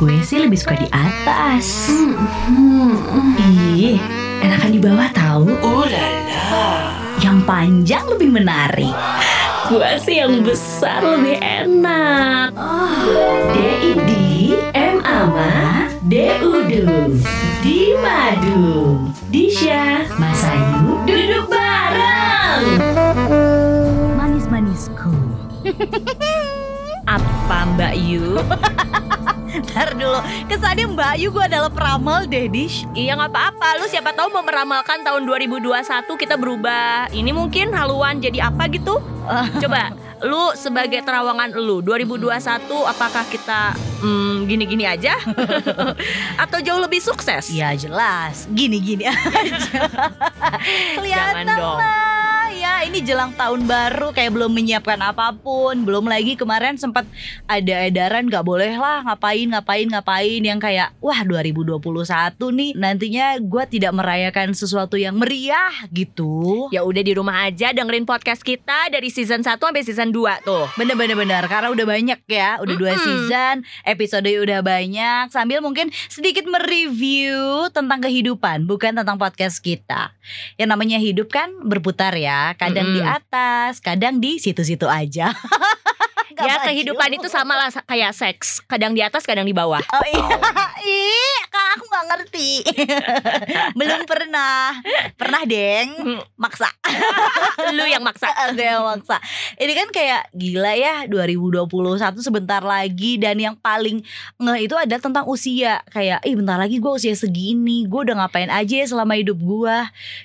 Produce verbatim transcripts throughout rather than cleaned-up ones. gue sih lebih suka di atas. Ih, enakan di bawah tahu. Oh lala. Yang panjang lebih menarik. Gue sih yang besar lebih enak. D I D M A M A D U D U di madu. Disha, Mas Ayu duduk bareng. Manis-manisku. Apa Mbak Yu? Ntar dulu, kesannya Mbak Yu gue adalah peramal deh, Dish. Iya gak apa-apa, lu siapa tahu mau meramalkan tahun dua ribu dua puluh satu kita berubah. Ini mungkin haluan jadi apa gitu? Coba, lu sebagai terawangan lu, dua ribu dua puluh satu apakah kita hmm, gini-gini aja? Atau jauh lebih sukses? Ya jelas, gini-gini aja. Kelihatan lah. Ya ini jelang tahun baru kayak belum menyiapkan apapun. Belum lagi kemarin sempat ada edaran gak boleh lah ngapain ngapain ngapain. Yang kayak wah dua ribu dua puluh satu nih nantinya gue tidak merayakan sesuatu yang meriah gitu. Ya udah di rumah aja dengerin podcast kita dari season satu sampai season dua tuh. Bener-bener bener karena udah banyak ya. Udah mm-hmm. dua season, episode udah banyak. Sambil mungkin sedikit mereview tentang kehidupan, bukan tentang podcast kita. Yang namanya hidup kan berputar ya, kadang mm-hmm. di atas, kadang di situ-situ aja. Ya maju. Kehidupan itu sama lah kayak seks, kadang di atas, kadang di bawah. Oh iya, ih, kak aku nggak ngerti. Belum pernah, pernah deng, maksa. Lu yang maksa, gue yang maksa. Ini kan kayak gila ya, dua ribu dua puluh satu sebentar lagi, dan yang paling ngeh itu ada tentang usia. Kayak, ih bentar lagi gue usia segini, gue udah ngapain aja selama hidup gue.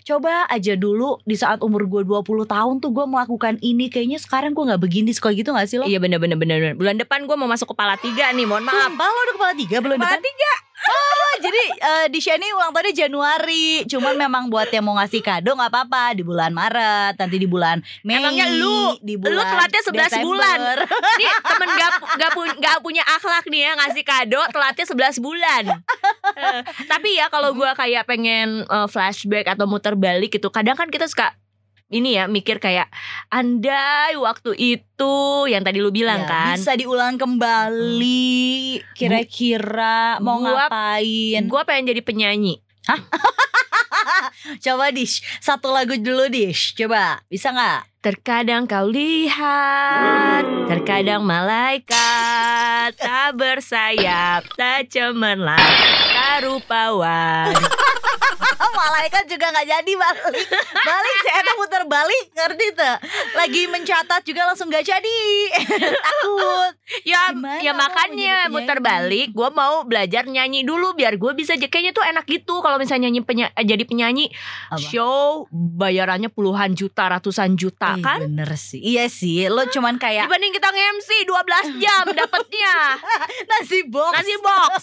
Coba aja dulu di saat umur gue dua puluh tahun tuh gue melakukan ini, kayaknya sekarang gue nggak begini, suka gitu nggak sih lo? Iya. Bener-bener bulan depan gue mau masuk kepala tiga nih, mohon maaf. Sumpah lo udah kepala tiga bulan depan? Kepala tiga. Oh jadi uh, di sini ulang tahunnya Januari. Cuman memang buat yang mau ngasih kado gak apa-apa, di bulan Maret, nanti di bulan Mei. Emangnya lu di bulan lu telatnya sebelas bulan. Ini temen gak, gak, pu- gak punya akhlak nih ya, ngasih kado telatnya sebelas bulan. uh, Tapi ya kalau gue kayak pengen uh, flashback atau muter balik gitu, kadang kan kita suka ini ya mikir kayak andai waktu itu yang tadi lu bilang ya, kan bisa diulang kembali. Kira-kira mau gua, ngapain? Gua pengen jadi penyanyi. Hah? Coba Dish, satu lagu dulu Dish. Coba, bisa gak? Terkadang kau lihat, terkadang malaikat, tak bersayap, tak cemerlang, tak rupawan. Malaikat juga gak jadi balik. Balik, saya tuh putar balik, ngerti tuh. Lagi mencatat juga langsung gak jadi. Takut. Ya, ya makanya putar balik. Gue mau belajar nyanyi dulu biar gue bisa, kayaknya tuh enak gitu. Kalau misalnya nyanyi penya, jadi penyanyi apa? Show bayarannya puluhan juta, ratusan juta. Eh, kan bener sih. Iya sih. Lo cuman kayak dibanding kita nge-M C dua belas jam dapetnya nasi box. Nasi box.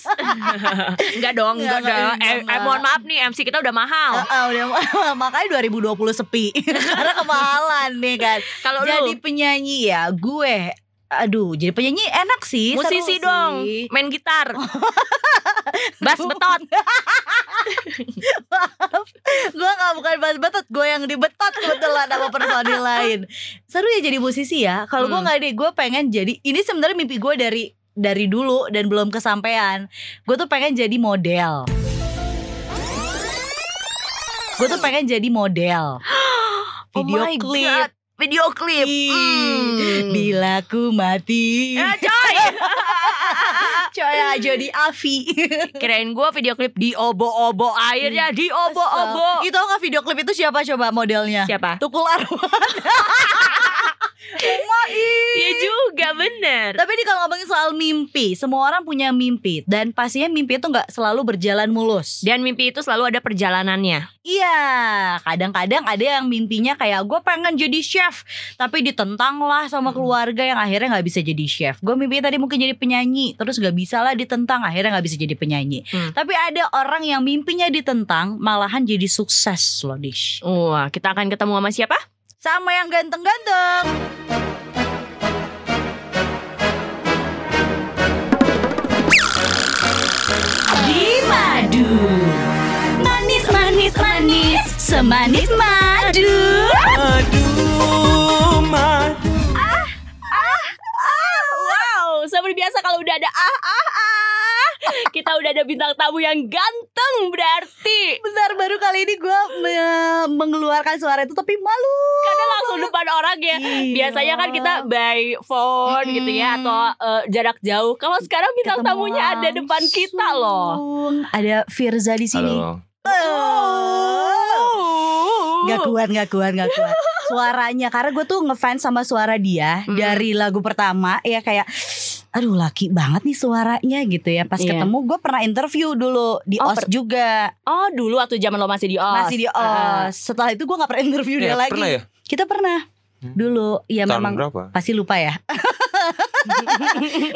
Enggak dong, enggak dong. Eh, eh mohon maaf nih, M C kita udah mahal. Uh, uh, udah mahal. Makanya dua ribu dua puluh sepi. Karena kemahalan nih kan. Kalau jadi lu penyanyi ya, gue aduh, jadi penyanyi enak sih. Musisi dong, sih. Main gitar. Bas betot. Maaf, gue gak bukan bas betot, gue yang dibetot kebetulan sama personil lain. Seru ya jadi musisi ya. Kalau hmm. gue gak deh, gue pengen jadi, ini sebenarnya mimpi gue dari dari dulu dan belum kesampaian. Gue tuh pengen jadi model. Gue tuh pengen jadi model. Video oh klip. God. Video klip. Hmm. Bila ku mati. Eh, coy. Coy aja di Avi. Kirain gue video klip di obo-obo airnya, di obo-obo. Itu enggak video klip itu siapa coba modelnya? Siapa? Tukul Arwan. Iya juga benar. Tapi ini kalau ngomongin soal mimpi, semua orang punya mimpi dan pastinya mimpi itu nggak selalu berjalan mulus. Dan mimpi itu selalu ada perjalanannya. Iya, kadang-kadang ada yang mimpinya kayak gue pengen jadi chef, tapi ditentang lah sama keluarga yang akhirnya nggak bisa jadi chef. Gue mimpi tadi mungkin jadi penyanyi, terus nggak bisa lah ditentang, akhirnya nggak bisa jadi penyanyi. Hmm. Tapi ada orang yang mimpinya ditentang malahan jadi sukses loh Dish. Wah, kita akan ketemu sama siapa? Sama yang ganteng-ganteng. Di madu. Manis, manis, manis. Semanis madu. Aduh, madu. Ah, ah, ah. Wow, seperti biasa kalau udah ada ah, ah, ah. Kita udah ada bintang tamu yang ganteng berarti. Bentar, baru kali ini gue me- mengeluarkan suara itu tapi malu. Karena langsung depan orang ya. Iya. Biasanya kan kita by phone hmm. gitu ya, atau uh, jarak jauh. Kalau sekarang bintang ketemu tamunya langsung ada depan kita loh. Ada Virzha di sini. Gak kuat, gak kuat, gak kuat suaranya, karena gue tuh ngefans sama suara dia hmm. dari lagu pertama ya, kayak aduh laki banget nih suaranya gitu ya. Pas yeah. ketemu gue pernah interview dulu di oh, O S per- juga. Oh dulu waktu zaman lo masih di O S. Masih di O S. Uh. Setelah itu gue nggak pernah interview yeah, dia lagi. Pernah ya? Kita pernah dulu ya. Tahun memang berapa? Pasti lupa ya.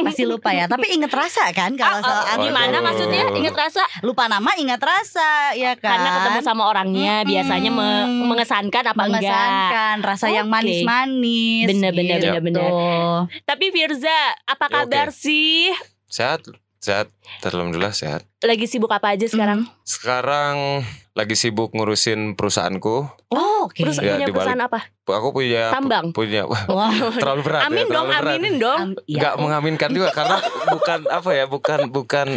Pasti lupa ya. Tapi inget rasa kan kalau oh, soal gimana aku. Maksudnya inget rasa? Lupa nama inget rasa ya kan. Karena ketemu sama orangnya hmm. biasanya me- mengesankan apa mengesankan, enggak? Mengesankan rasa okay. yang manis-manis. Bener-bener gitu. bener-bener. Tapi Virzha apa kabar ya, okay. sih? Sehat, sehat. Alhamdulillah sehat. Lagi sibuk apa aja sekarang? Hmm. Sekarang lagi sibuk ngurusin perusahaanku. Oh, oke. Okay. Perusahaan, ya, perusahaan apa? Aku punya tambang. Punya. Wow. Terlalu berat. Amin ya, dong, berat. aminin dong. Am, ya. Gak mengaminkan juga karena bukan apa ya, bukan bukan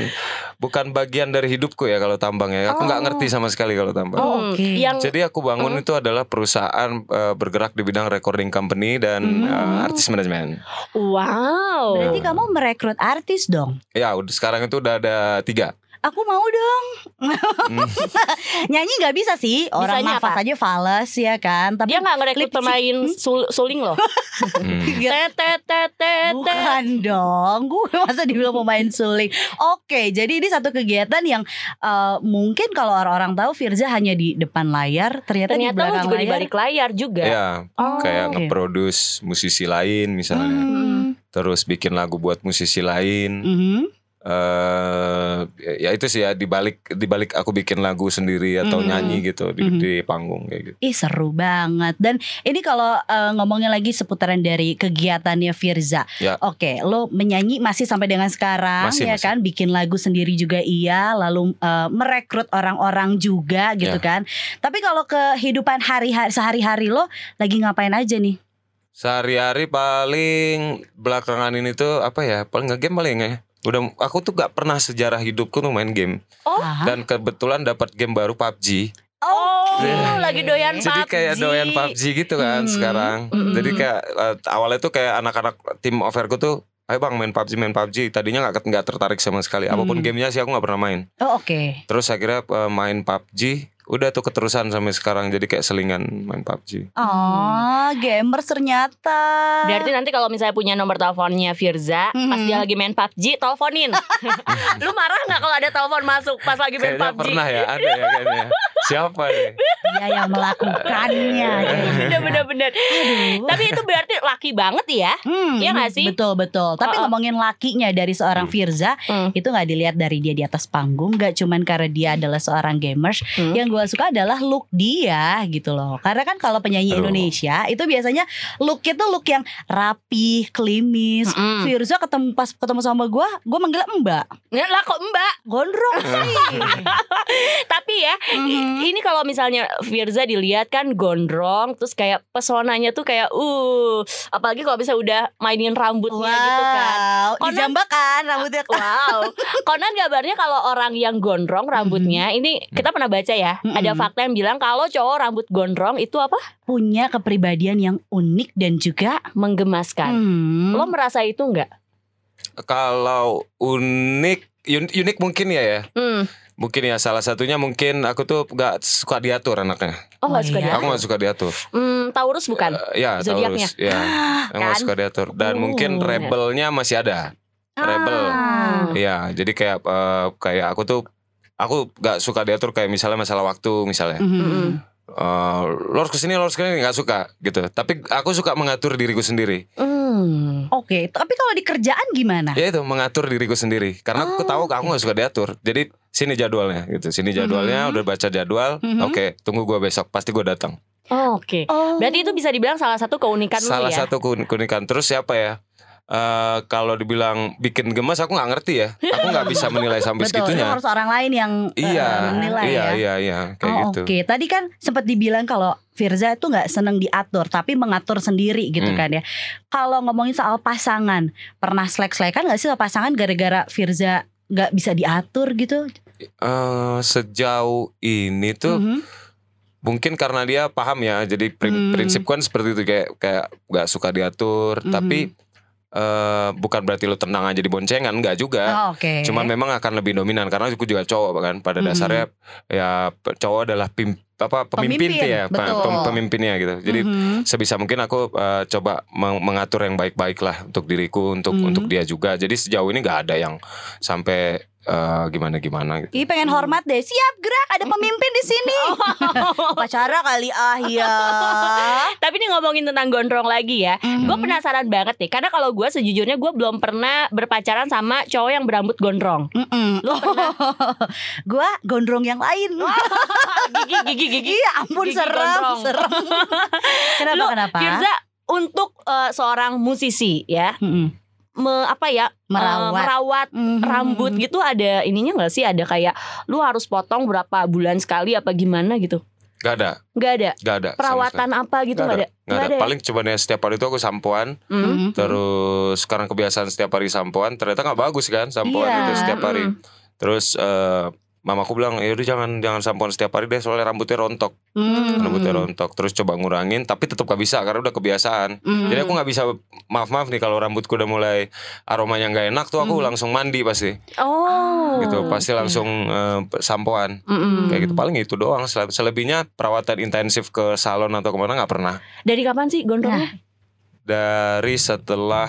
bukan bagian dari hidupku ya kalau tambang ya. Aku nggak oh. ngerti sama sekali kalau tambang. Oh, oke. Okay. Yang... Jadi aku bangun hmm. itu adalah perusahaan uh, bergerak di bidang recording company dan hmm. uh, artis manajemen. Wow. Berarti nah. kamu merekrut artis dong? Ya, sekarang itu udah ada tiga. Aku mau dong. hmm. Nyanyi gak bisa sih. Orang bisanya nafas apa? Aja fales ya kan. Tapi dia gak ngerekrut pemain sul- suling loh. Bukan dong. Gue masa dibilang pemain suling. Oke, jadi ini satu kegiatan yang uh, mungkin kalau orang-orang tahu Virzha hanya di depan layar. Ternyata, ternyata di belakang juga layar, di balik layar juga ya, oh, kayak okay. nge-produce musisi lain misalnya. hmm. Terus bikin lagu buat musisi lain. hmm. Uh, ya itu sih ya, dibalik dibalik aku bikin lagu sendiri atau mm-hmm. nyanyi gitu di, mm-hmm. di panggung kayak gitu. Ih seru banget. Dan ini kalau uh, ngomongnya lagi seputaran dari kegiatannya Virzha ya. Oke, lo menyanyi masih sampai dengan sekarang masih, ya masih. Kan bikin lagu sendiri juga iya. Lalu uh, merekrut orang-orang juga gitu ya. Kan tapi kalau kehidupan hari-hari, sehari-hari lo lagi ngapain aja nih? Sehari-hari paling belakangan ini tuh apa ya, paling nge-game paling ya. Udah, aku tuh gak pernah sejarah hidupku tuh main game. Oh. Dan kebetulan dapat game baru P U B G. Oh, yeah. Lagi doyan P U B G. Jadi kayak doyan P U B G gitu kan hmm. sekarang. Hmm. Jadi kayak uh, awalnya tuh kayak anak-anak tim offerku tuh, ayo bang main P U B G, main P U B G. Tadinya gak, gak tertarik sama sekali. Hmm. Apapun gamenya sih aku gak pernah main. Oh oke. Okay. Terus akhirnya uh, main P U B G. Udah tuh keterusan sampai sekarang, jadi kayak selingan main P U B G. Oh, gamers ternyata. Berarti nanti kalau misalnya punya nomor teleponnya Virzha, hmm. pas dia lagi main P U B G, teleponin. Lu marah nggak kalau ada telepon masuk pas lagi main kayaknya P U B G? Pernah ya, ada ya kayaknya. Siapa nih? Dia yang melakukannya. Bener-bener. Tapi itu berarti laki banget ya, hmm, ya nggak sih? Betul betul. Tapi oh, oh. ngomongin lakinya dari seorang hmm. Virzha, hmm. itu nggak dilihat dari dia di atas panggung, nggak cuman karena dia adalah seorang gamers hmm. yang gue Gue suka adalah look dia gitu loh. Karena kan kalau penyanyi Aduh. Indonesia itu biasanya looknya tuh look yang rapi, klimis. Mm-hmm. Virzha ketemu pas ketemu sama gue, gue manggil mbak. Ya lah kok mbak, gondrong sih. Tapi ya mm-hmm. ini kalau misalnya Virzha dilihat kan gondrong, terus kayak pesonanya tuh kayak uh, apalagi kalau bisa udah mainin rambutnya wow. gitu kan. Konan, dijambakan rambutnya. Wow. Konan kabarnya kalau orang yang gondrong rambutnya, mm-hmm. ini kita pernah baca ya. Mm-hmm. Ada fakta yang bilang kalau cowok rambut gondrong itu apa? Punya kepribadian yang unik dan juga menggemaskan. Mm. Lo merasa itu enggak? Kalau unik, unik mungkin ya ya. Mm. Mungkin ya, salah satunya mungkin aku tuh gak suka diatur anaknya. Oh gak suka diatur? Aku gak suka diatur. hmm, Taurus bukan? Uh, ya zodiaknya. Taurus ya. Aku gak suka diatur. Dan uh. mungkin rebelnya masih ada. Rebel ah. ya. Jadi kayak uh, kayak aku tuh, aku gak suka diatur kayak misalnya masalah waktu misalnya. Mm-hmm. Uh, lo harus kesini, lo harus kesini, gak suka gitu. Tapi aku suka mengatur diriku sendiri. Mm. Oke, okay. Tapi kalau di kerjaan gimana? Ya itu, mengatur diriku sendiri. Karena oh, aku tahu okay. aku gak suka diatur. Jadi sini jadwalnya gitu. Sini jadwalnya, mm-hmm. udah baca jadwal. Mm-hmm. Oke, okay, tunggu gue besok, pasti gue datang. Oh, oke, okay. oh. Berarti itu bisa dibilang salah satu keunikan salah lu ya? Salah satu keunikan. Terus siapa ya? Uh, kalau dibilang bikin gemas aku gak ngerti ya. Aku gak bisa menilai sampai betul, segitunya. Betul, harus orang lain yang iya, uh, menilai iya, ya. Iya, iya, kayak oh, gitu. Oke, okay. Tadi kan sempat dibilang kalau Virzha itu gak seneng diatur, tapi mengatur sendiri gitu hmm. kan ya. Kalau ngomongin soal pasangan, pernah selek-selekan gak sih sama pasangan gara-gara Virzha nggak bisa diatur gitu? Uh, sejauh ini tuh mm-hmm. mungkin karena dia paham ya, jadi prin- mm. prinsip kan seperti itu, kayak kayak nggak suka diatur, mm-hmm. tapi uh, bukan berarti lo tenang aja di boncengan, nggak juga. Oh, okay. Cuman memang akan lebih dominan karena aku juga cowok kan, pada mm-hmm. dasarnya ya cowok adalah pim apa pemimpin, pemimpin ya, betul. Pemimpinnya gitu. Jadi mm-hmm. sebisa mungkin aku uh, coba mengatur yang baik-baik lah untuk diriku, untuk mm-hmm. untuk dia juga. Jadi sejauh ini nggak ada yang sampai uh, gimana-gimana gitu. Ih, pengen hormat deh. Siap gerak, ada pemimpin di sini. Pacara kali ah ya. Tapi ini ngomongin tentang gondrong lagi ya. Mm-hmm. Gue penasaran banget nih, karena kalau gue sejujurnya gue belum pernah berpacaran sama cowok yang berambut gondrong. Mm-mm. Lu pernah? Gue gondrong yang lain. Gigi-gigi. Gigi, iya ampun, gigi serem, serem. Kenapa, lu, kenapa? Virzha, untuk uh, seorang musisi ya, mm-hmm. me, apa ya, merawat, uh, merawat mm-hmm. rambut gitu, ada ininya nggak sih? Ada kayak lu harus potong berapa bulan sekali apa gimana gitu? Gak ada. Gak ada. Gak ada. Perawatan apa gitu gak ada. Gak ada. Gak ada. Gak ada. Paling cuma ya setiap hari itu aku sampoan. Mm-hmm. Terus sekarang kebiasaan setiap hari sampoan. Ternyata nggak bagus kan sampoan yeah. itu setiap hari. Mm. Terus. Uh, Mamaku bilang, ya udah jangan jangan sampoan setiap hari deh, soalnya rambutnya rontok, mm. rambutnya rontok. Terus coba ngurangin, tapi tetap gak bisa karena udah kebiasaan. Mm. Jadi aku gak bisa, maaf maaf nih kalau rambutku udah mulai aromanya gak enak tuh, aku mm. langsung mandi pasti. Oh. Gitu, pasti langsung uh, sampoan. Mm-mm. Kayak gitu, paling itu doang. Selebihnya perawatan intensif ke salon atau kemana gak pernah. Dari kapan sih gondrongnya? Nah. Dari setelah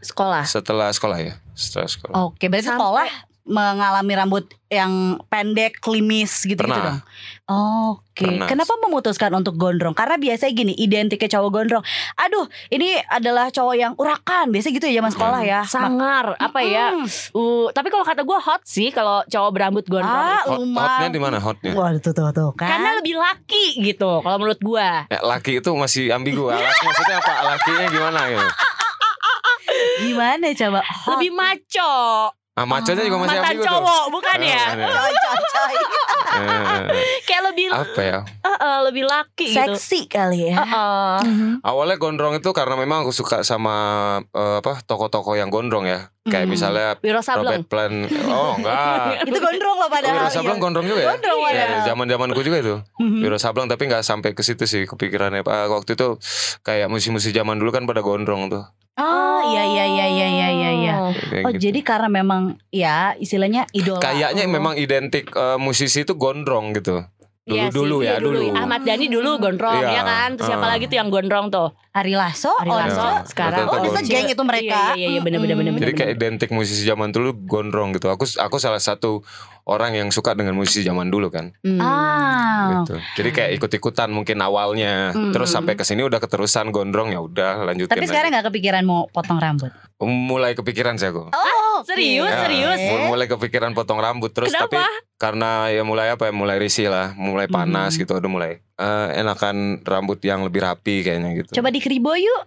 sekolah. Setelah sekolah ya, setelah sekolah. Oke, berarti sekolah. Mengalami rambut yang pendek, klimis gitu-gitu dong. Oke. Okay. Kenapa memutuskan untuk gondrong? Karena biasanya gini, identiknya cowok gondrong, aduh, ini adalah cowok yang urakan, biasanya gitu ya zaman sekolah ya. Sangar, apa mm-hmm. ya? Uh, tapi kalau kata gue hot sih kalau cowok berambut gondrong. Ah, hot, hotnya di mana hotnya? Wah, tuh tuh tuh kan. Karena lebih laki gitu kalau menurut gue. Ya, laki itu masih ambigu. Maksudnya apa? Lakinya gimana gitu? Gimana coba? Hot. Lebih maco. Ah, maconya juga masih mantan ambigu cowok, tuh. Bukan ya? Coy-coy. Kayak lebih apa ya? Uh-uh, lebih laki gitu. Seksi kali ya. Uh-uh. Uh-huh. Awalnya gondrong itu karena memang aku suka sama uh, apa toko-toko yang gondrong ya. Kayak mm. misalnya Wiro Sableng. Oh enggak. Itu gondrong loh padahal. Wiro Sableng gondrong juga ya. Gondrong ya. Zaman-zamanku juga itu. Mm-hmm. Wiro Sableng, tapi enggak sampai ke situ sih kepikirannya. Uh, waktu itu kayak musisi-musisi zaman dulu kan pada gondrong tuh. Oh, iya iya iya iya iya iya. Oh, gitu. Jadi karena memang ya istilahnya idola. Kayaknya oh. memang identik uh, musisi itu gondrong gitu. Dulu ya, dulu sih, ya dulu. dulu. Ahmad Dhani dulu gondrong ya, ya kan. Terus siapa uh. lagi tuh yang gondrong tuh? Ari Lasso. Ari Lasso ya, sekarang. Oh, bisa geng itu mereka. Iya iya, iya benar-benar hmm. benar. Jadi kayak identik musisi zaman dulu gondrong gitu. Aku aku salah satu orang yang suka dengan musisi zaman dulu kan. Hmm. Ah. Gitu. Jadi kayak ikut-ikutan mungkin awalnya. Hmm. Terus sampai ke sini udah keterusan gondrong, ya udah lanjutin. Tapi sekarang enggak kepikiran mau potong rambut? Mulai kepikiran sih aku. Oh, serius ya, serius. Mulai kepikiran potong rambut terus. Kenapa? Tapi karena ya mulai apa ya, mulai risih lah, mulai panas hmm. gitu, udah mulai uh, enakan rambut yang lebih rapi kayaknya gitu. Coba dikeribo yuk.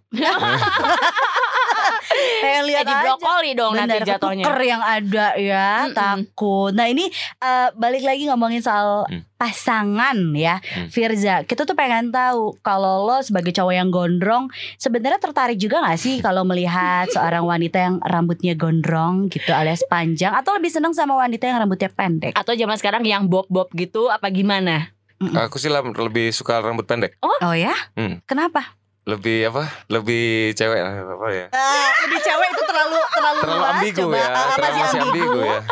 Eh, lihat eh, di brokoli dong nanti jatuhnya. Keker yang ada ya, mm-mm. takut. Nah ini uh, balik lagi ngomongin soal mm. pasangan ya, mm. Virzha. Kita tuh pengen tahu kalau lo sebagai cowok yang gondrong sebenarnya tertarik juga nggak sih kalau melihat seorang wanita yang rambutnya gondrong gitu alias panjang, atau lebih seneng sama wanita yang rambutnya pendek? Atau zaman sekarang yang bob-bob gitu apa gimana? Mm-mm. Aku sih lebih suka rambut pendek. Oh, oh ya? Mm. Kenapa? Lebih apa? Lebih cewek lah, apa ya? Uh, lebih cewek itu terlalu terlalu, terlalu luas, ambigu coba. Ya, uh, terlalu masih ambigu ya. Uh,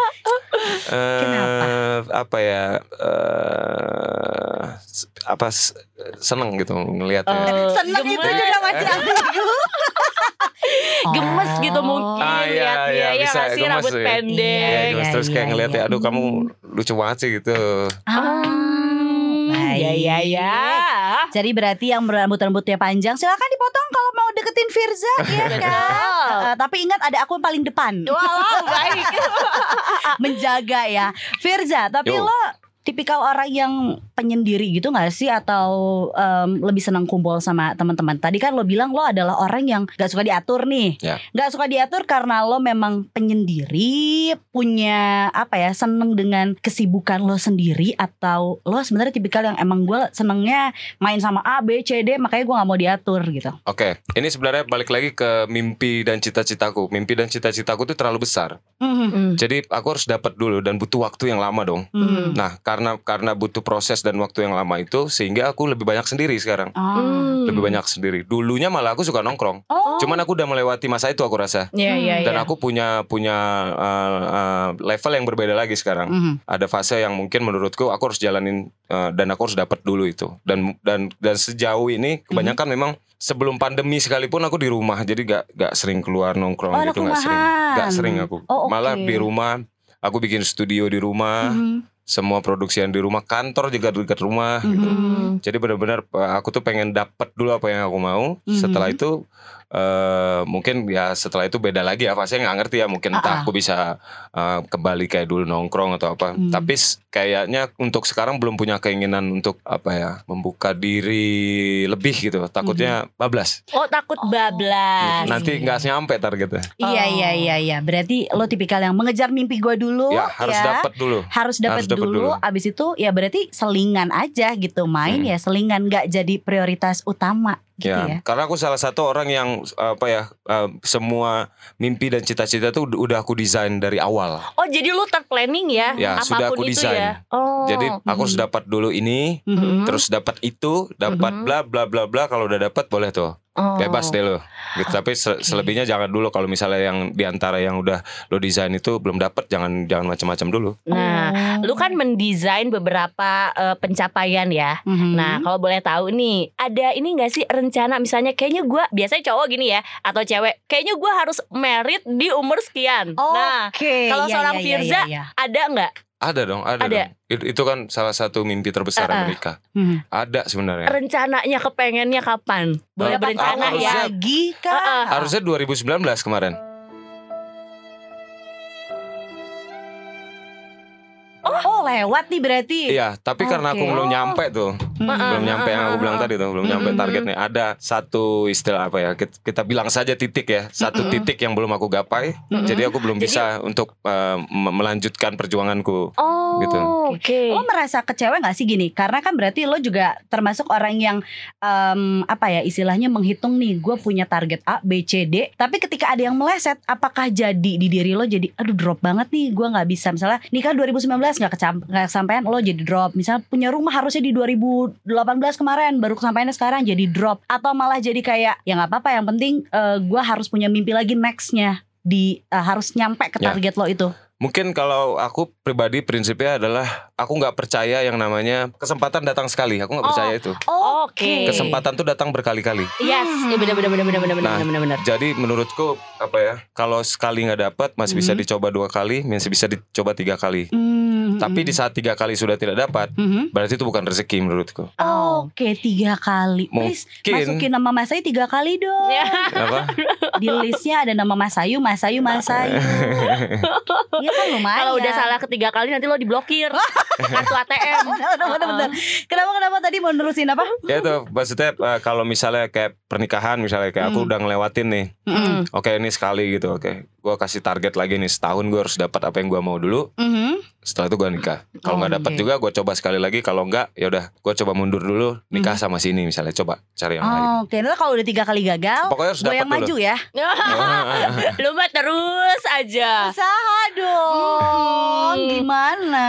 Kenapa? Apa ya? Uh, apa seneng gitu ngelihatnya? Uh, seneng gemes. Itu juga masih ambigu. Gemes gitu mungkin ah, iya, lihatnya iya, ya masih gemes, rambut ya. Pendek. Iya, gemes, terus iya, kayak iya, ngelihatnya, aduh kamu lucu banget sih gitu. Ah. Ya ya ya. Jadi berarti yang rambut-rambutnya panjang silakan dipotong kalau mau deketin Virzha ya kan. Uh, tapi ingat ada aku yang paling depan. Wow, baik. Menjaga ya. Virzha, tapi yo. Lo tipikal orang yang penyendiri gitu gak sih? Atau um, lebih senang kumpul sama teman-teman? Tadi kan lo bilang lo adalah orang yang gak suka diatur nih, yeah. Gak suka diatur karena lo memang penyendiri, punya apa ya, seneng dengan kesibukan lo sendiri. Atau lo sebenarnya tipikal yang emang gue senengnya main sama A, B, C, D, makanya gue gak mau diatur gitu. Oke, okay. Ini sebenarnya balik lagi ke mimpi dan cita-citaku. Mimpi dan cita-citaku tuh terlalu besar, mm-hmm. Jadi aku harus dapat dulu dan butuh waktu yang lama dong, mm-hmm. Nah Karena karena butuh proses dan waktu yang lama itu, sehingga aku lebih banyak sendiri sekarang, oh. Lebih banyak sendiri. Dulunya malah aku suka nongkrong, oh. Cuman aku udah melewati masa itu aku rasa, yeah, yeah, dan yeah. Aku punya punya uh, uh, level yang berbeda lagi sekarang, mm-hmm. Ada fase yang mungkin menurutku aku harus jalanin uh, dan aku harus dapat dulu itu. Dan dan dan sejauh ini kebanyakan mm-hmm. memang sebelum pandemi sekalipun aku di rumah, jadi gak gak sering keluar nongkrong, oh, gitu, gak sering, gak sering aku, oh, okay. Malah di rumah, aku bikin studio di rumah, mm-hmm. Semua produksi yang di rumah, kantor juga dekat rumah, mm-hmm. gitu. Jadi benar-benar aku tuh pengen dapat dulu apa yang aku mau, mm-hmm. Setelah itu Uh, mungkin ya setelah itu beda lagi ya, saya nggak ngerti ya, mungkin entah uh-uh. aku bisa uh, kembali kayak dulu nongkrong atau apa, hmm. Tapi kayaknya untuk sekarang belum punya keinginan untuk apa ya, membuka diri lebih gitu, takutnya hmm. bablas. Oh, takut bablas. Nanti nggak hmm. nyampe targetnya. Oh. Iya iya iya iya. Berarti lo tipikal yang mengejar mimpi gue dulu ya, harus ya, dapat dulu. Harus dapat dulu, dulu. Abis itu ya berarti selingan aja gitu main, hmm. ya selingan, nggak jadi prioritas utama. Gitu ya, ya, karena aku salah satu orang yang apa ya, uh, semua mimpi dan cita-cita tuh udah aku desain dari awal. Oh, jadi lu terplanning ya? Ya, apapun sudah aku desain. Ya? Oh. Jadi aku mm-hmm. harus dapat dulu ini, mm-hmm. terus dapat itu, dapat mm-hmm. bla bla bla bla. Kalau udah dapat boleh tuh. Oh. Bebas deh lo, gitu. Okay. Tapi selebihnya jangan dulu. Kalau misalnya yang diantara yang udah lo desain itu belum dapet, jangan jangan macam-macam dulu. Nah, oh. Lu kan mendesain beberapa uh, pencapaian ya. Mm-hmm. Nah, kalau boleh tahu nih, ada ini nggak sih rencana misalnya? Kayaknya gue biasanya cowok gini ya, atau cewek. Kayaknya gue harus married di umur sekian. Oh, nah, okay. Kalau ya, seorang ya, Virzha ya, ya, ya. Ada nggak? Ada dong, ada, ada. Dong. Itu kan salah satu mimpi terbesar uh-uh. Amerika. Hmm. Ada sebenarnya. Rencananya kepengennya kapan? Boleh berencana ya? Lagi kah? Uh-uh. Harusnya dua ribu sembilan belas kemarin. Oh, oh lewat nih berarti. Iya, tapi oh, karena okay. aku belum nyampe tuh. Hmm. Belum nyampe yang aku bilang tadi tuh, belum nyampe targetnya. Ada satu istilah apa ya? Kita, kita bilang saja titik ya. Satu titik yang belum aku gapai. Jadi aku belum bisa jadi, untuk uh, melanjutkan perjuanganku. Oh, gitu. Oke. Okay. Lo merasa kecewa enggak sih gini? Karena kan berarti lo juga termasuk orang yang um, apa ya, istilahnya menghitung nih, gue punya target A, B, C, D. Tapi ketika ada yang meleset, apakah jadi di diri lo jadi aduh drop banget nih, gue enggak bisa. Misalnya nikah dua ribu sembilan belas nggak kecam, nggak kesampaian, lo jadi drop. Misal punya rumah harusnya di dua ribu delapan belas kemarin, baru kesampaiannya sekarang, jadi drop. Atau malah jadi kayak ya nggak apa-apa, yang penting uh, gue harus punya mimpi lagi nextnya, di uh, harus nyampe ke target ya. Lo itu. Mungkin kalau aku pribadi prinsipnya adalah aku nggak percaya yang namanya kesempatan datang sekali. Aku nggak percaya oh, itu. Oke. Okay. Kesempatan tuh datang berkali-kali. Yes, ya benar-benar benar-benar benar-benar. Nah, benar-benar. Jadi menurutku apa ya? Kalau sekali nggak dapat masih mm-hmm. bisa dicoba dua kali, masih bisa dicoba tiga kali. Mm-hmm. Tapi di saat tiga kali sudah tidak dapat, mm-hmm. berarti itu bukan rezeki menurutku. Oh, oke, okay. tiga kali. Please, masukin nama Mas Ayu tiga kali dong. Ya. Apa? Di listnya ada nama Mas Ayu, Mas Ayu, Mas Ayu. Ya. Kalau udah salah ketiga kali nanti lo diblokir kartu A T M. Bener-bener. Kenapa-kenapa tadi mau nerusin apa? Ya itu maksudnya uh, kalau misalnya kayak pernikahan, misalnya kayak mm. aku udah ngelewatin nih, mm. oke okay, ini sekali gitu, oke okay. Gue kasih target lagi nih, setahun gue harus dapat apa yang gue mau dulu, mm-hmm. setelah itu gue nikah. Kalau oh, nggak dapat okay. juga gue coba sekali lagi, kalau nggak ya udah gue coba mundur dulu, nikah mm-hmm. sama sini misalnya, coba cari yang oh, lain. Oke, okay. Nah, kalau udah tiga kali gagal, pokoknya harus dapat dulu. Gue yang maju ya. Lu mah terus aja. Usaha dong. Oh, hmm. Gimana?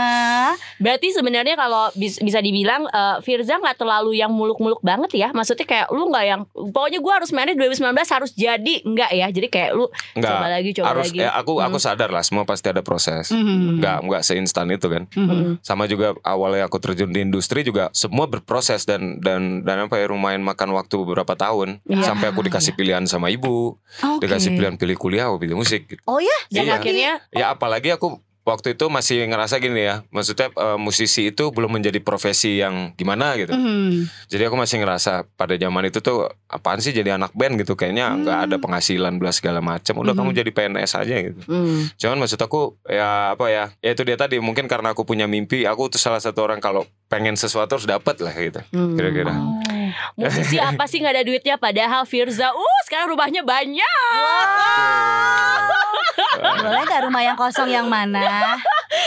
Berarti sebenarnya kalau bisa dibilang uh, Virzha nggak terlalu yang muluk-muluk banget ya. Maksudnya kayak lu nggak yang pokoknya gue harus married dua ribu sembilan belas harus jadi, nggak ya. Jadi kayak lu nggak, coba lagi, coba harus, lagi. Ya, aku hmm. aku sadar lah semua pasti ada proses. Mm-hmm. Nggak nggak seinstan itu kan. Mm-hmm. Sama juga awalnya aku terjun di industri juga semua berproses dan dan dan apa ya, lumayan makan waktu beberapa tahun yeah. sampai aku dikasih yeah. pilihan sama ibu, okay. dikasih pilihan pilih kuliah atau pilih musik. Oh ya, dan iya. akhirnya ya apalagi aku waktu itu masih ngerasa gini ya, maksudnya uh, musisi itu belum menjadi profesi yang gimana gitu. Mm. Jadi aku masih ngerasa pada zaman itu tuh apaan sih jadi anak band gitu, kayaknya nggak mm. ada penghasilan belas segala macam. Udah mm. kamu jadi P N S aja gitu. Mm. Cuman maksud aku ya apa ya? Ya itu dia tadi, mungkin karena aku punya mimpi, aku tuh salah satu orang kalau pengen sesuatu harus dapat lah gitu. Mm. Kira-kira. Oh. Musisi apa sih nggak ada duitnya? Padahal Virzha, uh sekarang rumahnya banyak. Wow. Boleh gak rumah yang kosong yang mana?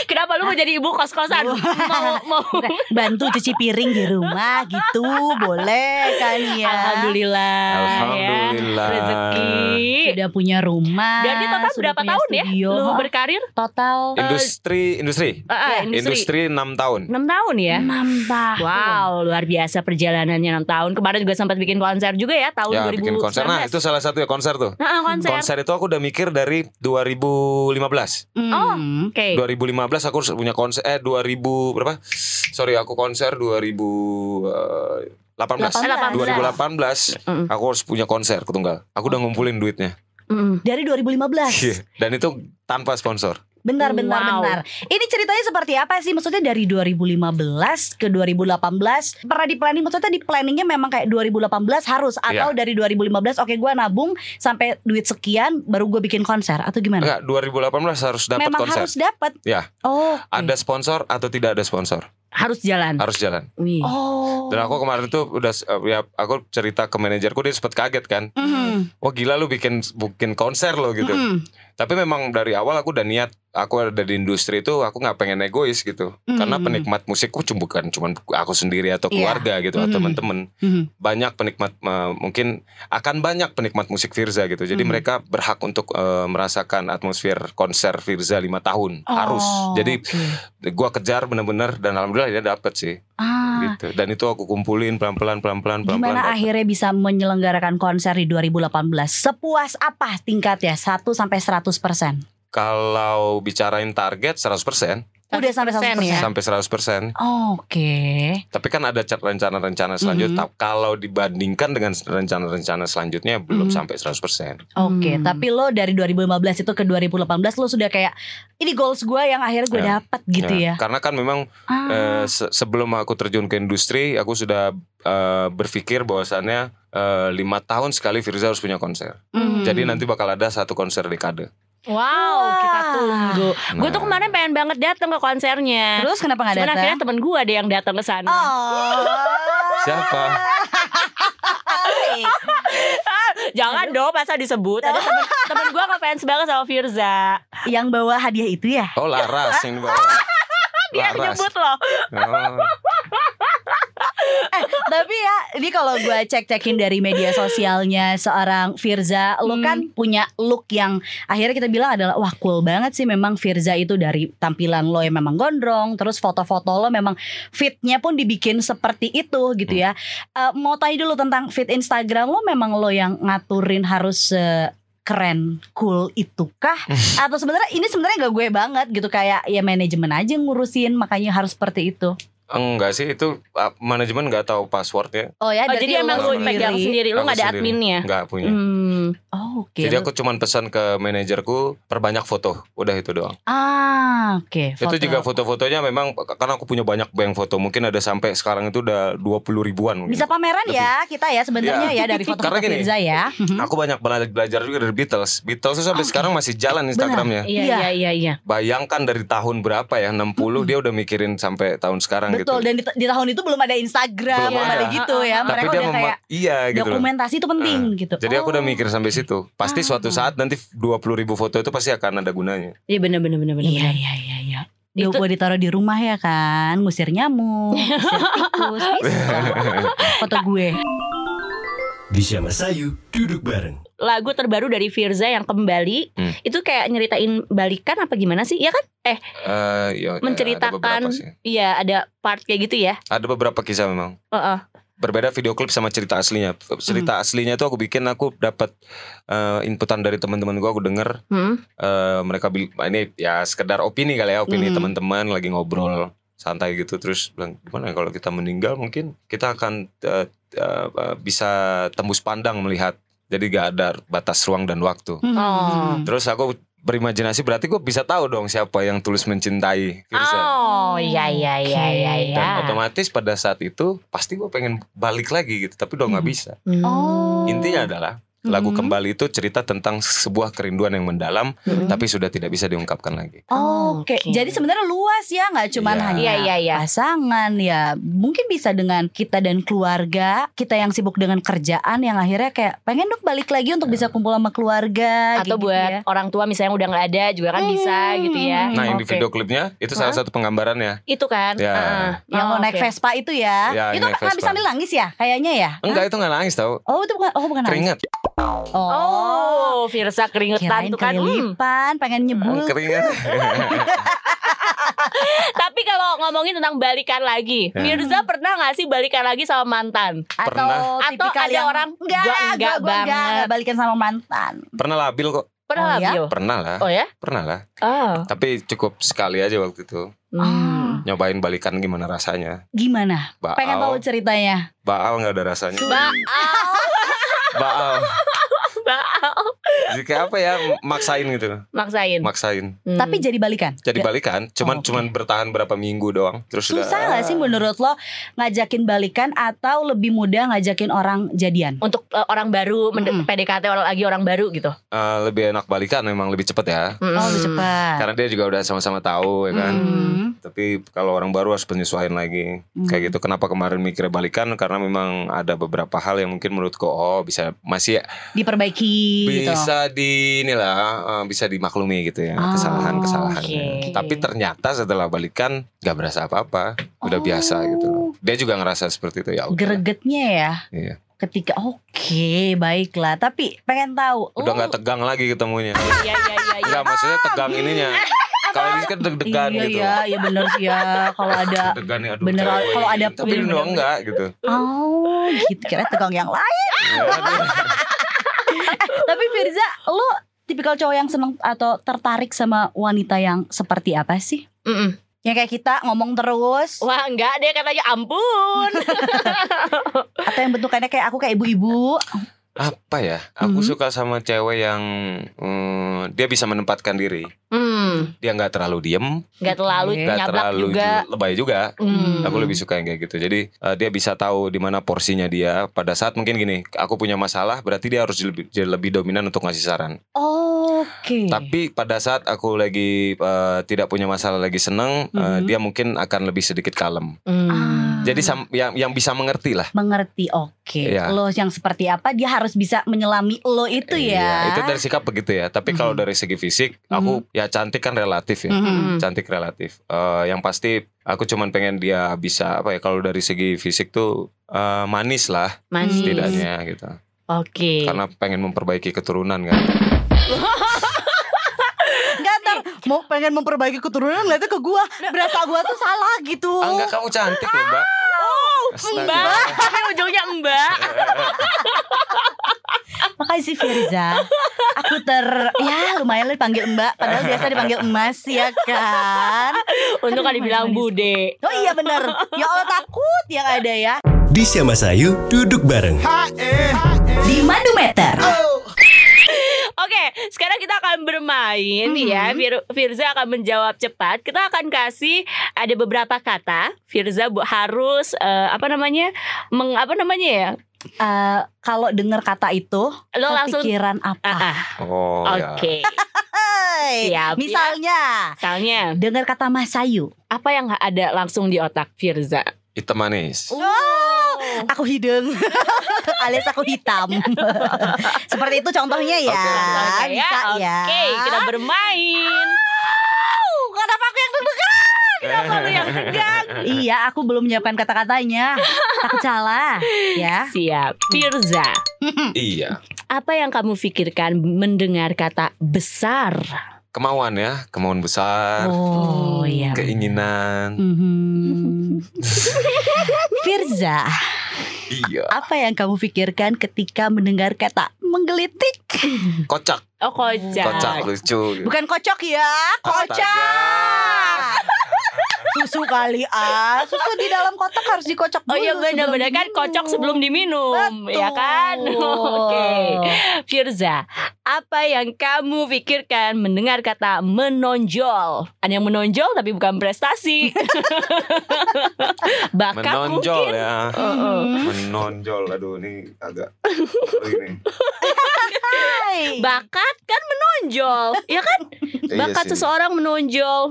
Kenapa lu mau jadi ibu kos-kosan? Mau, mau bantu cuci piring di rumah gitu, boleh kan ya? Alhamdulillah, Alhamdulillah. Ya, rezeki. Sudah punya rumah. Dan ini total berapa tahun studio. Ya? Lu berkarir? Total industri uh, industri. Uh, uh, industri. Industri enam tahun. enam tahun ya? enam tahun. Wow, luar biasa perjalanannya enam tahun. Kemarin juga sempat bikin konser juga ya tahun ya, dua ribu sembilan belas. Bikin konser. Nah, itu salah satu ya konser tuh. Nah, konser. konser itu aku udah mikir dari dua ribu lima belas. Mm. Oh, oke. Okay. dua ribu lima belas aku punya konser eh dua ribu berapa? Sorry, aku konser dua ribu delapan belas. dua ribu delapan belas. Mm. Aku harus punya konser ketunggal. Aku udah ngumpulin duitnya. Mm. Dari dua ribu lima belas. Yeah. Dan itu tanpa sponsor. Bentar, bentar, wow. bentar. Ini ceritanya seperti apa sih? Maksudnya dari dua ribu lima belas ke dua ribu delapan belas pernah di planning? Maksudnya di planningnya memang kayak dua ribu delapan belas harus, atau yeah. dari dua ribu lima belas oke okay, gue nabung sampai duit sekian baru gue bikin konser, atau gimana? Enggak, dua ribu delapan belas harus dapat konser. Memang harus dapat. Ya. Oh. Okay. Ada sponsor atau tidak ada sponsor? Harus jalan. Harus jalan. Wih. Oh. Dan aku kemarin tuh udah ya aku cerita ke manajerku, dia sempat kaget kan. Mm-hmm. Wah gila lu bikin bikin konser lo gitu. Mm-hmm. Tapi memang dari awal aku udah niat, aku ada di industri itu aku nggak pengen egois gitu. Mm-hmm. Karena penikmat musikku cuma bukan cuman aku sendiri atau keluarga yeah. gitu mm-hmm. atau teman-teman. Mm-hmm. Banyak penikmat uh, mungkin akan banyak penikmat musik Virzha gitu. Jadi mm-hmm. mereka berhak untuk uh, merasakan atmosfer konser Virzha lima tahun. Oh. Harus. Jadi okay. gua kejar benar-benar dan alhamdulillah dia dapat sih ah. gitu. Dan itu aku kumpulin pelan-pelan pelan-pelan pelan-pelan. Gimana pelan-pelan. Akhirnya bisa menyelenggarakan konser di dua ribu delapan belas? Sepuas apa tingkat ya? satu sampai seratus persen? Kalau bicarain target seratus persen. Udah sampai seratus persen ya? Sampai seratus persen. Oh, oke. Okay. Tapi kan ada rencana-rencana selanjutnya. Mm-hmm. Kalau dibandingkan dengan rencana-rencana selanjutnya belum mm-hmm. sampai seratus persen. Oke, okay, mm. tapi lo dari dua ribu lima belas itu ke dua ribu delapan belas lo sudah kayak ini goals gue yang akhirnya gue yeah. dapat gitu yeah. ya. Karena kan memang ah. eh, se- sebelum aku terjun ke industri, aku sudah eh, berpikir bahwasannya eh, lima tahun sekali Virzha harus punya konser. Mm. Jadi nanti bakal ada satu konser dekade. Wow, wow, kita tunggu. Nah. Gue tuh kemarin pengen banget datang ke konsernya. Terus kenapa nggak datang? Akhirnya temen gue ada yang datang ke sana. Oh. Siapa? Jangan dong, masa disebut. Ada temen, temen gue ngefans banget sama Virzha. Yang bawa hadiah itu ya? Oh, Laras yang bawa. Dia nyebut loh. Oh. Eh, tapi ya ini kalau gue cek-cekin dari media sosialnya seorang Virzha, hmm. lo kan punya look yang akhirnya kita bilang adalah wah cool banget sih memang Virzha itu, dari tampilan lo yang memang gondrong, terus foto-foto lo memang fitnya pun dibikin seperti itu gitu ya. hmm. uh, Mau tanya dulu tentang fit Instagram lo, memang lo yang ngaturin harus uh, keren, cool itu kah? Atau sebenarnya ini sebenarnya gak gue banget gitu, kayak ya manajemen aja ngurusin makanya harus seperti itu? Enggak sih, itu manajemen gak tahu passwordnya. Oh ya, oh, jadi emang lu pegang sendiri, lu gak ada sendiri. Adminnya? Gak punya. Hmm. Oh, okay. Jadi aku cuman pesan ke manajerku perbanyak foto, udah itu doang. Ah, oke. Okay. Itu juga foto-fotonya memang, karena aku punya banyak bank foto, mungkin ada sampai sekarang itu udah dua puluh ribuan. Mungkin. Bisa pameran lebih. Ya kita ya sebenarnya ya, ya dari foto-foto Virzha ya. Aku banyak belajar juga dari Beatles. Beatles itu sampai okay. sekarang masih jalan Instagramnya. Iya, iya, iya, iya. Bayangkan dari tahun berapa ya, enam puluh mm-hmm. dia udah mikirin sampai tahun sekarang. Betul gitu. Dan di, di tahun itu belum ada Instagram, belum, belum ada gitu ya. Tapi mereka dia udah mema- kayak iya, gitu dokumentasi loh. Itu penting uh, gitu. Jadi oh. aku udah mikir sampai situ. Pasti ah. suatu saat nanti dua puluh ribu foto itu pasti akan ada gunanya. Iya benar-benar benar-benar. Iya iya iya. Ya. Itu gue ditaruh di rumah ya kan, ngusir nyamuk, ngusir tikus, foto gue. Di Syama Sayu duduk bareng. Lagu terbaru dari Virzha yang kembali hmm. itu kayak nyeritain balikan apa gimana sih? Iya kan? Eh uh, ya, menceritakan iya ada, ada part kayak gitu ya. Ada beberapa kisah memang. Uh-uh. Berbeda video klip sama cerita aslinya. Cerita hmm. aslinya itu aku bikin, aku dapat uh, inputan dari teman-teman gue, aku denger hmm. uh, mereka bil- ini ya sekedar opini kali ya, opini hmm. teman-teman lagi ngobrol santai gitu, terus bilang gimana kalau kita meninggal mungkin kita akan uh, uh, bisa tembus pandang melihat. Jadi gak ada batas ruang dan waktu. Oh. Terus aku berimajinasi berarti gue bisa tahu dong siapa yang tulus mencintai Virzha. Oh iya iya iya iya. Dan otomatis pada saat itu pasti gue pengen balik lagi gitu, tapi udah nggak hmm. bisa. Oh. Intinya adalah lagu hmm. Kembali itu cerita tentang sebuah kerinduan yang mendalam, hmm. tapi sudah tidak bisa diungkapkan lagi. Oh, Oke, okay. Jadi sebenarnya luas ya, nggak cuma ya. hanya ya, ya, ya. pasangan ya. Mungkin bisa dengan kita dan keluarga, kita yang sibuk dengan kerjaan yang akhirnya kayak pengen dong balik lagi untuk ya. bisa kumpul sama keluarga. Atau gitu buat ya. orang tua misalnya udah nggak ada juga kan hmm. bisa gitu ya. Nah yang okay. di video klipnya itu huh? salah satu penggambarannya. Itu kan? Ya. Uh, yang oh, mau okay. naik Vespa itu ya. ya itu nggak bisa nangis ya, kayaknya ya? Enggak, ah? itu nggak nangis tau. Oh itu bukan, oh bukan nangis. Keringat. Oh, Virzha oh, keringetan tuh kan kelipan, hmm. pengen nyebul. Tapi kalau ngomongin tentang balikan lagi, ya. Virzha pernah gak sih balikan lagi sama mantan? Pernah. Atau, atau ada yang, orang enggak, enggak, enggak, gue banget. enggak, enggak balikan sama mantan. Pernah labil kok. Pernah oh, labil? Ya? Pernah lah. Oh ya? Pernah lah. Oh. Tapi cukup sekali aja waktu itu. Hmm. Nyobain balikan gimana rasanya. Gimana? Baal, pengen tahu ceritanya. Baal gak ada rasanya. Baal. Baal Baal jadi kayak apa ya, maksain gitu. Maksain Maksain hmm. Tapi jadi balikan. Jadi balikan Cuman oh, okay. cuman bertahan berapa minggu doang. Terus susah udah, gak sih menurut lo ngajakin balikan atau lebih mudah ngajakin orang jadian? Untuk uh, orang baru mm-hmm. P D K T lagi orang baru gitu, uh, lebih enak balikan, memang lebih cepet ya. mm. Oh lebih cepet. Karena dia juga udah sama-sama tahu ya kan. mm. Tapi kalau orang baru harus penyesuaian lagi. mm. Kayak gitu. Kenapa kemarin mikirnya balikan? Karena memang ada beberapa hal yang mungkin menurutku oh bisa masih diperbaiki, bisa gitu. di inilah uh, bisa dimaklumi gitu ya, oh, kesalahan-kesalahan. Okay. Tapi ternyata setelah balikan gak berasa apa-apa, udah oh. biasa gitu. Dia juga ngerasa seperti itu ya. Gregetnya ya. Iya. Ketika oke okay, baiklah, tapi pengen tahu. Udah nggak uh. tegang lagi ketemunya. Iya iya iya. Gak maksudnya tegang ininya. Kalau ini kan deg-degan iya, gitu. Iya, iya benar sih ya. Kalau ada deg-degan ya, bener kalau ada tapi bener, bener. enggak gitu. Oh, gitu kira tegang yang lain. Tapi Virzha, lu tipikal cowok yang seneng atau tertarik sama wanita yang seperti apa sih? Mm-mm. Yang kayak kita ngomong terus. Wah enggak deh, katanya ampun. Atau yang bentukannya kayak aku, kayak ibu-ibu. Apa ya? Aku mm-hmm. suka sama cewek yang mm, dia bisa menempatkan diri. Mm. Dia nggak terlalu diem, nggak terlalu nggak nyablak terlalu juga, ju- lebay juga. Mm. Aku lebih suka yang kayak gitu. Jadi uh, dia bisa tahu di mana porsinya dia. Pada saat mungkin gini, aku punya masalah, berarti dia harus lebih, lebih dominan untuk ngasih saran. Oh, oke. Okay. Tapi pada saat aku lagi uh, tidak punya masalah, lagi seneng, mm-hmm. uh, dia mungkin akan lebih sedikit kalem. Mm. Ah. Jadi sam- yang yang bisa mengerti lah. Mengerti, oke. Okay. Ya. Lo yang seperti apa, dia harus bisa menyelami lo itu ya. Iya, itu dari sikap begitu ya. Tapi mm-hmm. kalau dari segi fisik, mm-hmm. aku ya cantik kan relatif ya. Mm-hmm. Cantik relatif. Uh, yang pasti aku cuman pengen dia bisa apa ya? Kalau dari segi fisik tuh uh, manis lah, manis. Setidaknya gitu. Oke. Okay. Karena pengen memperbaiki keturunan kan. Mau pengen memperbaiki keturunan, ngeliatnya ke gua, berasa gua tuh salah gitu. Enggak, kamu cantik loh mbak. Oh, mbak, tapi ujungnya mbak. Makasih Virzha. Aku ter, ya lumayan dipanggil mbak, padahal biasa dipanggil emas ya kan. Untuk kan dibilang bude. Oh iya bener, ya Allah takut yang ada ya. Di Syama Sayu duduk bareng di Mandumeter. Oke, sekarang kita akan bermain mm-hmm. ya. Vir- Virzha akan menjawab cepat. Kita akan kasih ada beberapa kata. Virzha bu- harus uh, apa namanya? Meng, apa namanya ya? Uh, kalau dengar kata itu, lo langsung pikiran apa? Uh-uh. Oh, Oke. Okay. Siap. Misalnya, ya? Misalnya dengar kata Mas Sayu, apa yang ada langsung di otak Virzha? Hitam manis. Oh. Aku hidung alias aku hitam. Seperti itu contohnya ya. Okay. Bisa okay. ya. Oke, okay, kita bermain. Oh, kenapa aku yang deg-degan? Kenapa aku yang deg-degan? Iya, aku belum menyiapkan kata-katanya. Takut salah ya. Siap. Virzha. Iya. Apa yang kamu pikirkan mendengar kata besar? Kemauan ya, kemauan besar. Oh iya. Keinginan. Mm-hmm. Virzha. Iya. Apa yang kamu pikirkan ketika mendengar kata menggelitik? Kocak. Oh kocak. Kocak lucu. Bukan kocok ya, kocak. Susu kali ah. Susu di dalam kotak harus dikocok dulu. Oh iya benar-benar kan kocok sebelum diminum. Betul. Ya kan. Oke okay. Virzha, apa yang kamu pikirkan mendengar kata menonjol? Ada yang menonjol tapi bukan prestasi. Bahkan menonjol mungkin, ya uh -uh. menonjol. Aduh ini agak ini. Bakat kan menonjol. Ya kan. Bakat iya seseorang menonjol.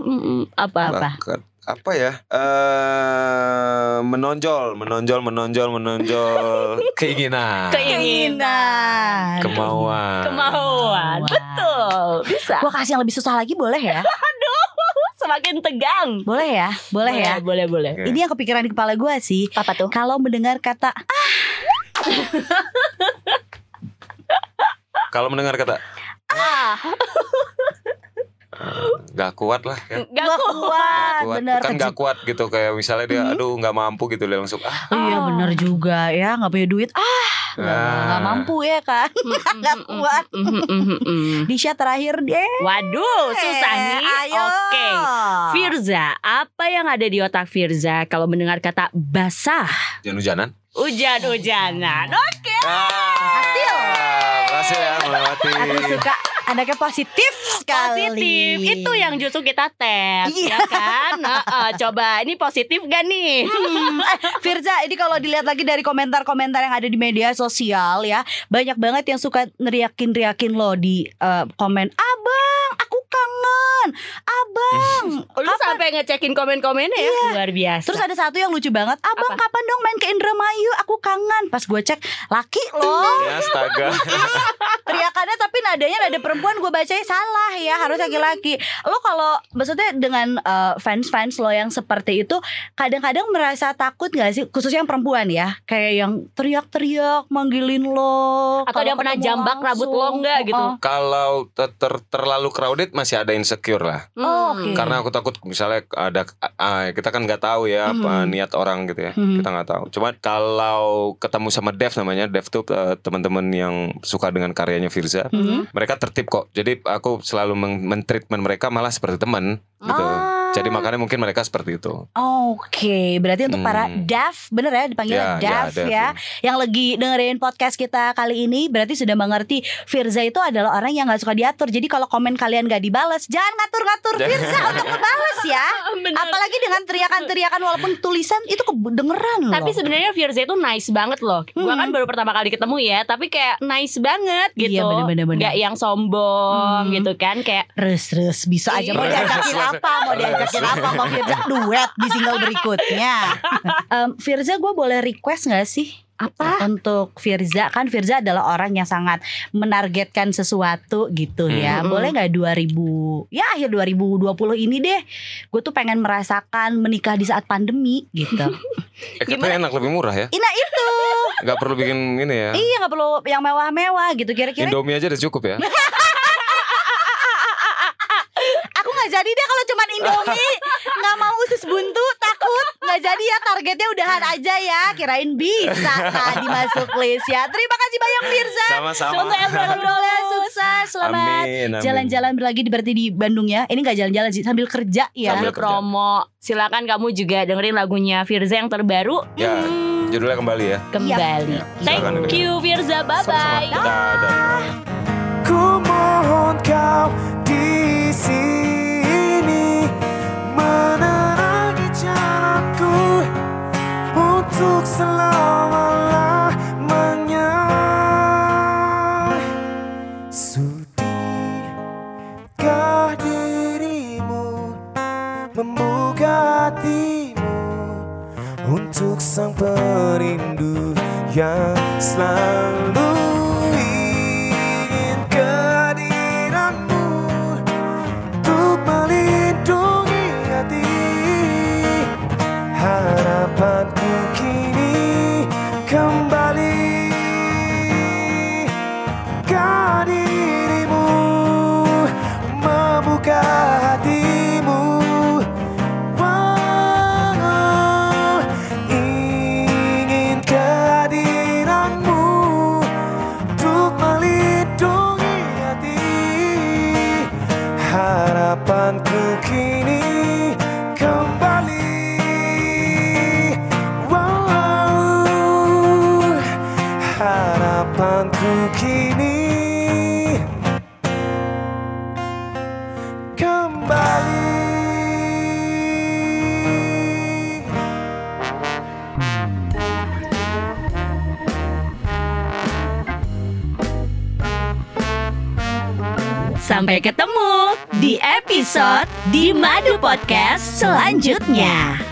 Apa-apa bakat apa ya uh, menonjol menonjol menonjol menonjol keinginan keinginan kemauan kemauan betul bisa. Gua kasih yang lebih susah lagi boleh ya? Aduh semakin tegang. Boleh ya boleh, boleh ya boleh boleh okay. Ini yang kepikiran di kepala gue sih. Apa tuh? Kalau mendengar kata ah. Kalau mendengar kata ah nggak kuat lah ya. Nggak kuat, gak kuat. Bener, bukan nggak kuat gitu kayak misalnya dia hmm. aduh nggak mampu gitu dia langsung ah. Oh, iya bener juga ya nggak punya duit ah nggak ah. mampu ya kan nggak kuat. Disha terakhir deh. Waduh susah nih. Oke okay. Virzha, apa yang ada di otak Virzha kalau mendengar kata basah? Hujan-hujanan. Hujan-hujanan. Oke okay. ah. hasil berhasil ya melewati. Aku suka anaknya positif sekali. Positif itu yang justru kita tes iya. Ya kan. uh, uh, Coba ini positif gak nih hmm. Virzha, ini kalau dilihat lagi dari komentar-komentar yang ada di media sosial ya, banyak banget yang suka ngeriakin-riakin lo di uh, komen. Abang aku kangen abang. Lu sampai ngecekin komen-komennya ya iya. Luar biasa. Terus ada satu yang lucu banget. Abang apa? Kapan dong main ke Indramayu? Aku kangen. Pas gue cek laki lo. Astaga. Teriakannya tapi nadanya nada perempuan. Gue bacanya salah ya, harus laki-laki. Lo kalau maksudnya dengan fans-fans uh, lo yang seperti itu kadang-kadang merasa takut gak sih? Khususnya yang perempuan ya, kayak yang teriak-teriak manggilin lo. Atau ada yang pernah jambak langsung rambut lo enggak gitu? Oh. Kalau ter ter terlalu crowded masih ada insecure lah. Oh, okay. Karena aku takut misalnya ada uh, kita kan nggak tahu ya hmm. apa niat orang gitu ya. Hmm. Kita nggak tahu. Cuma kalau ketemu sama Dev namanya, Dev tuh uh, teman-teman yang suka dengan karyanya Virzha, hmm. mereka tertib kok. Jadi aku selalu men-treatment mereka malah seperti teman ah. gitu. Jadi makanya mungkin mereka seperti itu. Oke, okay. Berarti untuk hmm. para Dev, bener ya dipanggilnya ya, Dev ya, ya, yang lagi dengerin podcast kita kali ini berarti sudah mengerti Virzha itu adalah orang yang nggak suka diatur. Jadi kalau komen kalian nggak dibales, jangan ngatur-ngatur Virzha untuk ngebales ya. Bener. Apalagi dengan teriakan-teriakan walaupun tulisan itu kedengeran. Tapi sebenarnya Virzha itu nice banget loh. Hmm. Gua kan baru pertama kali ketemu ya, tapi kayak nice banget gitu. Iya, bener-bener. Gak yang sombong hmm. gitu kan kayak. Terus-terus bisa aja mau diajakin apa mau diajakin. Kenapa mau Virzha duet di single berikutnya? um, Virzha, gue boleh request gak sih? Apa? Untuk Virzha, kan Virzha adalah orang yang sangat menargetkan sesuatu gitu ya. Mm-hmm. Boleh gak dua ribu ya akhir dua ribu dua puluh ini deh, gue tuh pengen merasakan menikah di saat pandemi gitu. Eh, katanya enak lebih murah ya. Nah itu gak perlu bikin ini ya. Iya gak perlu yang mewah-mewah gitu kira-kira. Indomie aja udah cukup ya. Jadi deh kalau cuman Indomie. Gak mau usus buntu. Takut. Gak jadi ya, targetnya udahan aja ya. Kirain bisa tadi masuk list ya. Terima kasih banyak Virzha. Sama-sama. Untuk ngobrolnya sukses. Selamat jalan-jalan lagi berarti di Bandung ya. Ini gak jalan-jalan sih, sambil kerja ya. Sambil promo. Silakan kamu juga dengerin lagunya Virzha yang terbaru ya, hmm. judulnya Kembali ya. Kembali ya. Thank you Virzha. Bye-bye. Ku mohon kau di sini menerangi jalanku untuk selama-lamanya. Sudikah dirimu membuka hatimu untuk sang perindu yang selalu ingin kehadiranmu untuk melindungi harapanku kini kembali ke dirimu, membuka hatimu. Wow, ingin kehadiranmu untuk melindungi hati, harapanku kini kembali. Harapanku kini kembali. Sampai ketemu di episode di Madu Podcast selanjutnya.